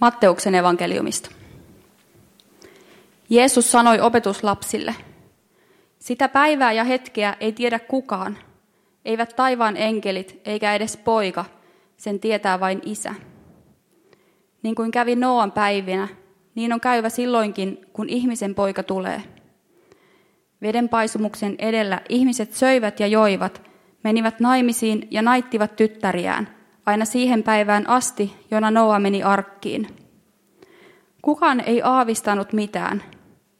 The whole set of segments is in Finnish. Matteuksen evankeliumista. Jeesus sanoi opetuslapsille, sitä päivää ja hetkeä ei tiedä kukaan, eivät taivaan enkelit eikä edes poika, sen tietää vain Isä. Niin kuin kävi Noan päivinä, niin on käyvä silloinkin, kun ihmisen poika tulee. Veden paisumuksen edellä ihmiset söivät ja joivat, menivät naimisiin ja naittivat tyttäriään, aina siihen päivään asti, jona Noa meni arkkiin. Kukaan ei aavistanut mitään,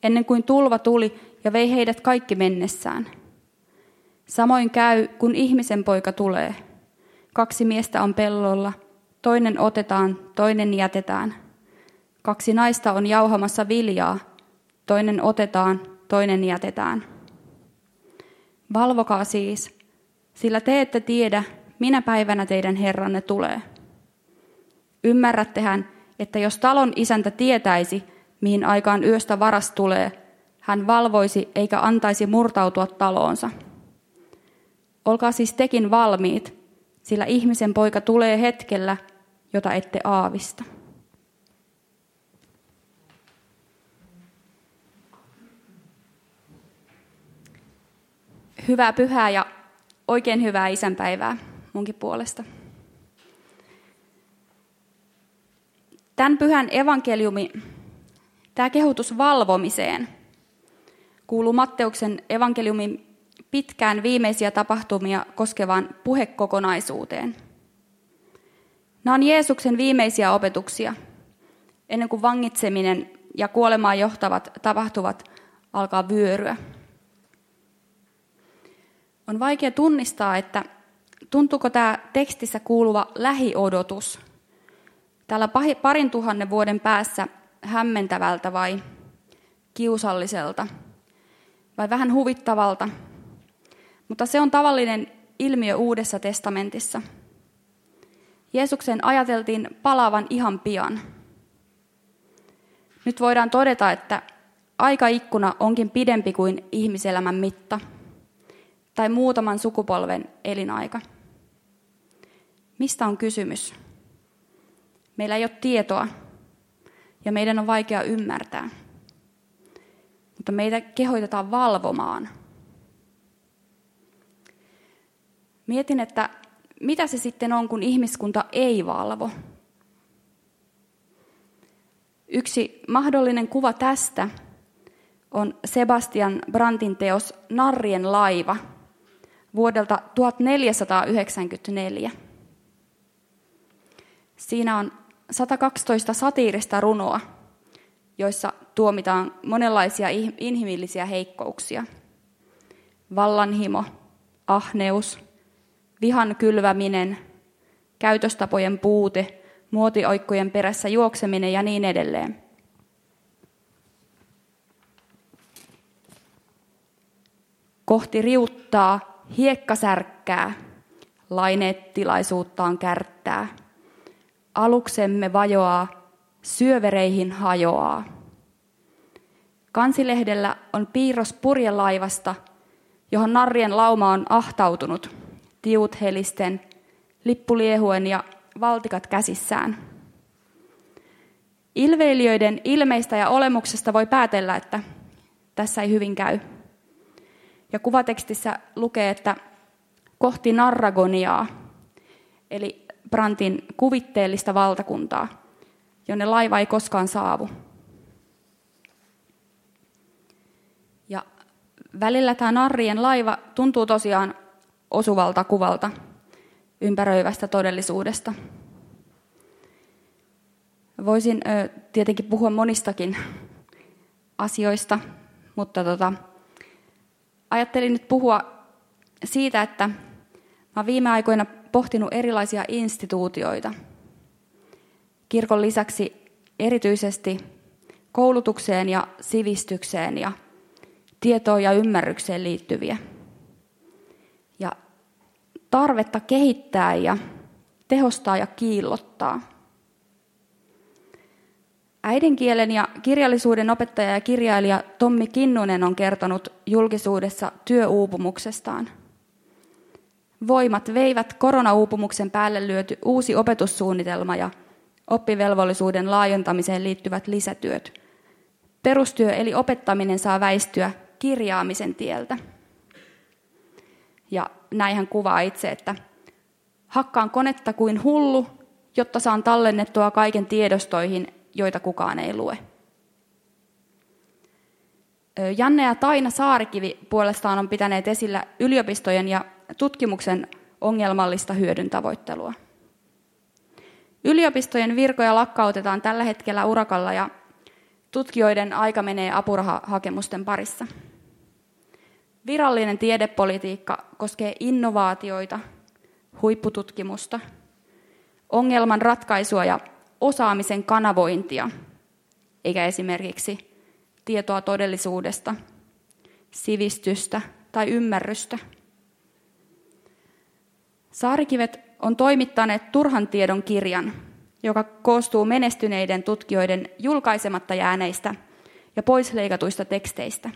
ennen kuin tulva tuli ja vei heidät kaikki mennessään. Samoin käy, kun ihmisen poika tulee. 2 miestä on pellolla, toinen otetaan, toinen jätetään. 2 naista on jauhamassa viljaa, toinen otetaan, toinen jätetään. Valvokaa siis, sillä te ette tiedä, minä päivänä teidän Herranne tulee. Ymmärrättehän, että jos talon isäntä tietäisi, mihin aikaan yöstä varas tulee, hän valvoisi eikä antaisi murtautua taloonsa. Olkaa siis tekin valmiit, sillä ihmisen poika tulee hetkellä, jota ette aavista. Hyvää pyhää ja oikein hyvää isänpäivää munkin puolesta. Tämän pyhän evankeliumi, tämä kehotus valvomiseen, kuuluu Matteuksen evankeliumin pitkään viimeisiä tapahtumia koskevaan puhekokonaisuuteen. Nämä on Jeesuksen viimeisiä opetuksia, ennen kuin vangitseminen ja kuolemaan johtavat tapahtuvat alkaa vyöryä. On vaikea tunnistaa, että tuntuuko tämä tekstissä kuuluva lähiodotus tällä parin tuhannen vuoden päässä hämmentävältä vai kiusalliselta vai vähän huvittavalta, mutta se on tavallinen ilmiö Uudessa testamentissa. Jeesuksen ajateltiin palaavan ihan pian. Nyt voidaan todeta, että aikaikkuna onkin pidempi kuin ihmiselämän mitta tai muutaman sukupolven elinaika. Mistä on kysymys? Meillä ei ole tietoa ja meidän on vaikea ymmärtää, mutta meitä kehoitetaan valvomaan. Mietin, että mitä se sitten on, kun ihmiskunta ei valvo? Yksi mahdollinen kuva tästä on Sebastian Brandtin teos Narrien laiva vuodelta 1494. Siinä on 112 satiirista runoa, joissa tuomitaan monenlaisia inhimillisiä heikkouksia. Vallanhimo, ahneus, vihan kylväminen, käytöstapojen puute, muotioikkojen perässä juokseminen ja niin edelleen. Kohti riuttaa, hiekkasärkkää, laineet tilaisuuttaan kärttää. Aluksemme vajoaa, syövereihin hajoaa. Kansilehdellä on piirros purjelaivasta, johon narrien lauma on ahtautunut, tiut helisten, lippuliehuen ja valtikat käsissään. Ilveilijöiden ilmeistä ja olemuksesta voi päätellä, että tässä ei hyvin käy. Ja kuvatekstissä lukee, että kohti Narragoniaa, eli Brandtin kuvitteellista valtakuntaa, jonne laiva ei koskaan saavu. Ja välillä tämä narrien laiva tuntuu tosiaan osuvalta kuvalta ympäröivästä todellisuudesta. Voisin tietenkin puhua monistakin asioista, mutta ajattelin nyt puhua siitä, että olen viime aikoina pohtinut erilaisia instituutioita. Kirkon lisäksi erityisesti koulutukseen ja sivistykseen ja tietoon ja ymmärrykseen liittyviä. Ja tarvetta kehittää ja tehostaa ja kiillottaa. Äidinkielen ja kirjallisuuden opettaja ja kirjailija Tommi Kinnunen on kertonut julkisuudessa työuupumuksestaan. Voimat veivät koronauupumuksen päälle lyöty uusi opetussuunnitelma ja oppivelvollisuuden laajentamiseen liittyvät lisätyöt. Perustyö eli opettaminen saa väistyä kirjaamisen tieltä. Ja näin hän kuvaa itse, että hakkaan konetta kuin hullu, jotta saan tallennettua kaiken tiedostoihin, joita kukaan ei lue. Janne ja Taina Saarikivi puolestaan on pitäneet esillä yliopistojen ja tutkimuksen ongelmallista hyödyn tavoittelua. Yliopistojen virkoja lakkautetaan tällä hetkellä urakalla ja tutkijoiden aika menee apurahahakemusten parissa. Virallinen tiedepolitiikka koskee innovaatioita, huippututkimusta, ongelman ratkaisua ja osaamisen kanavointia, eikä esimerkiksi tietoa todellisuudesta, sivistystä tai ymmärrystä. Saarikivet on toimittaneet turhan tiedon kirjan, joka koostuu menestyneiden tutkijoiden julkaisematta jääneistä ja poisleikatuista teksteistä.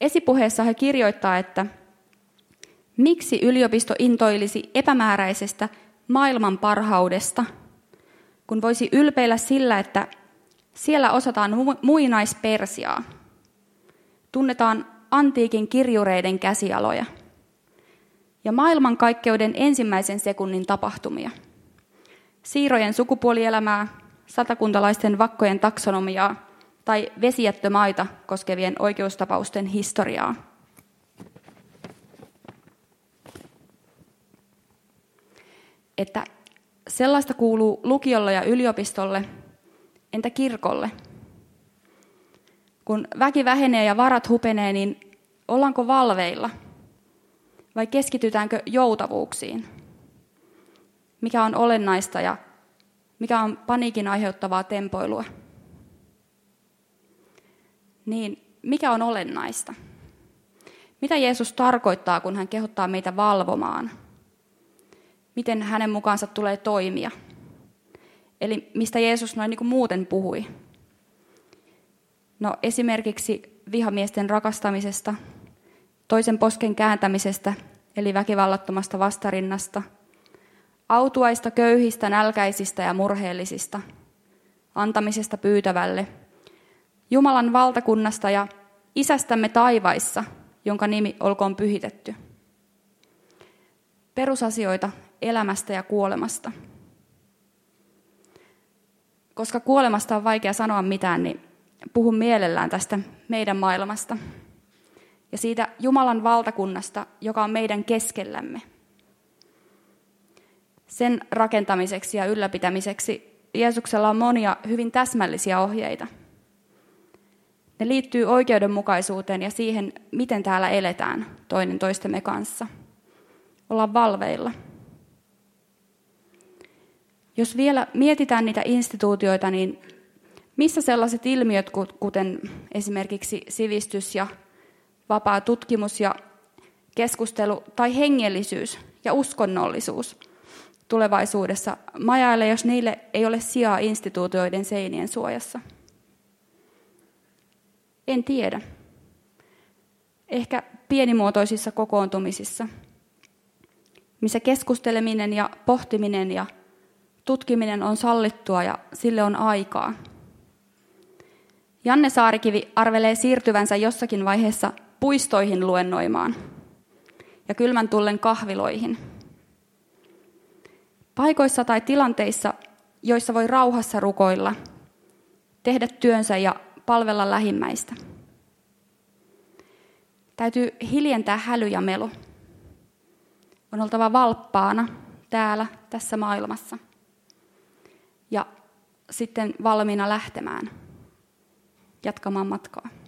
Esipuheessa he kirjoittaa, että miksi yliopisto intoilisi epämääräisestä maailman parhaudesta, kun voisi ylpeillä sillä, että siellä osataan muinaispersiaa, tunnetaan antiikin kirjureiden käsialoja ja maailmankaikkeuden ensimmäisen sekunnin tapahtumia, siirojen sukupuolielämää, satakuntalaisten vakkojen taksonomiaa tai vesijättömaita koskevien oikeustapausten historiaa. Että sellaista kuuluu lukiolle ja yliopistolle, entä kirkolle? Kun väki vähenee ja varat hupenee, niin ollaanko valveilla? Vai keskitytäänkö joutavuuksiin? Mikä on olennaista ja mikä on paniikin aiheuttavaa tempoilua? Niin, mikä on olennaista? Mitä Jeesus tarkoittaa, kun hän kehottaa meitä valvomaan? Miten hänen mukaansa tulee toimia? Eli mistä Jeesus noin niin kuin muuten puhui? No esimerkiksi vihamiesten rakastamisesta, toisen posken kääntämisestä, eli väkivallattomasta vastarinnasta, autuaista, köyhistä, nälkäisistä ja murheellisista, antamisesta pyytävälle, Jumalan valtakunnasta ja isästämme taivaissa, jonka nimi olkoon pyhitetty. Perusasioita elämästä ja kuolemasta. Koska kuolemasta on vaikea sanoa mitään, niin puhun mielellään tästä meidän maailmasta ja siitä Jumalan valtakunnasta, joka on meidän keskellämme. Sen rakentamiseksi ja ylläpitämiseksi Jeesuksella on monia hyvin täsmällisiä ohjeita. Ne liittyy oikeudenmukaisuuteen ja siihen, miten täällä eletään toinen toistemme kanssa. Olla valveilla. Jos vielä mietitään niitä instituutioita, niin missä sellaiset ilmiöt, kuten esimerkiksi sivistys ja vapaa tutkimus ja keskustelu tai hengellisyys ja uskonnollisuus tulevaisuudessa majaille, jos niille ei ole sijaa instituutioiden seinien suojassa? En tiedä. Ehkä pienimuotoisissa kokoontumisissa, missä keskusteleminen ja pohtiminen ja tutkiminen on sallittua ja sille on aikaa. Janne Saarikivi arvelee siirtyvänsä jossakin vaiheessa puistoihin luennoimaan ja kylmän tullen kahviloihin. Paikoissa tai tilanteissa, joissa voi rauhassa rukoilla, tehdä työnsä ja palvella lähimmäistä. Täytyy hiljentää häly ja melu. On oltava valppaana täällä, tässä maailmassa. Ja sitten valmiina lähtemään, jatkamaan matkaa.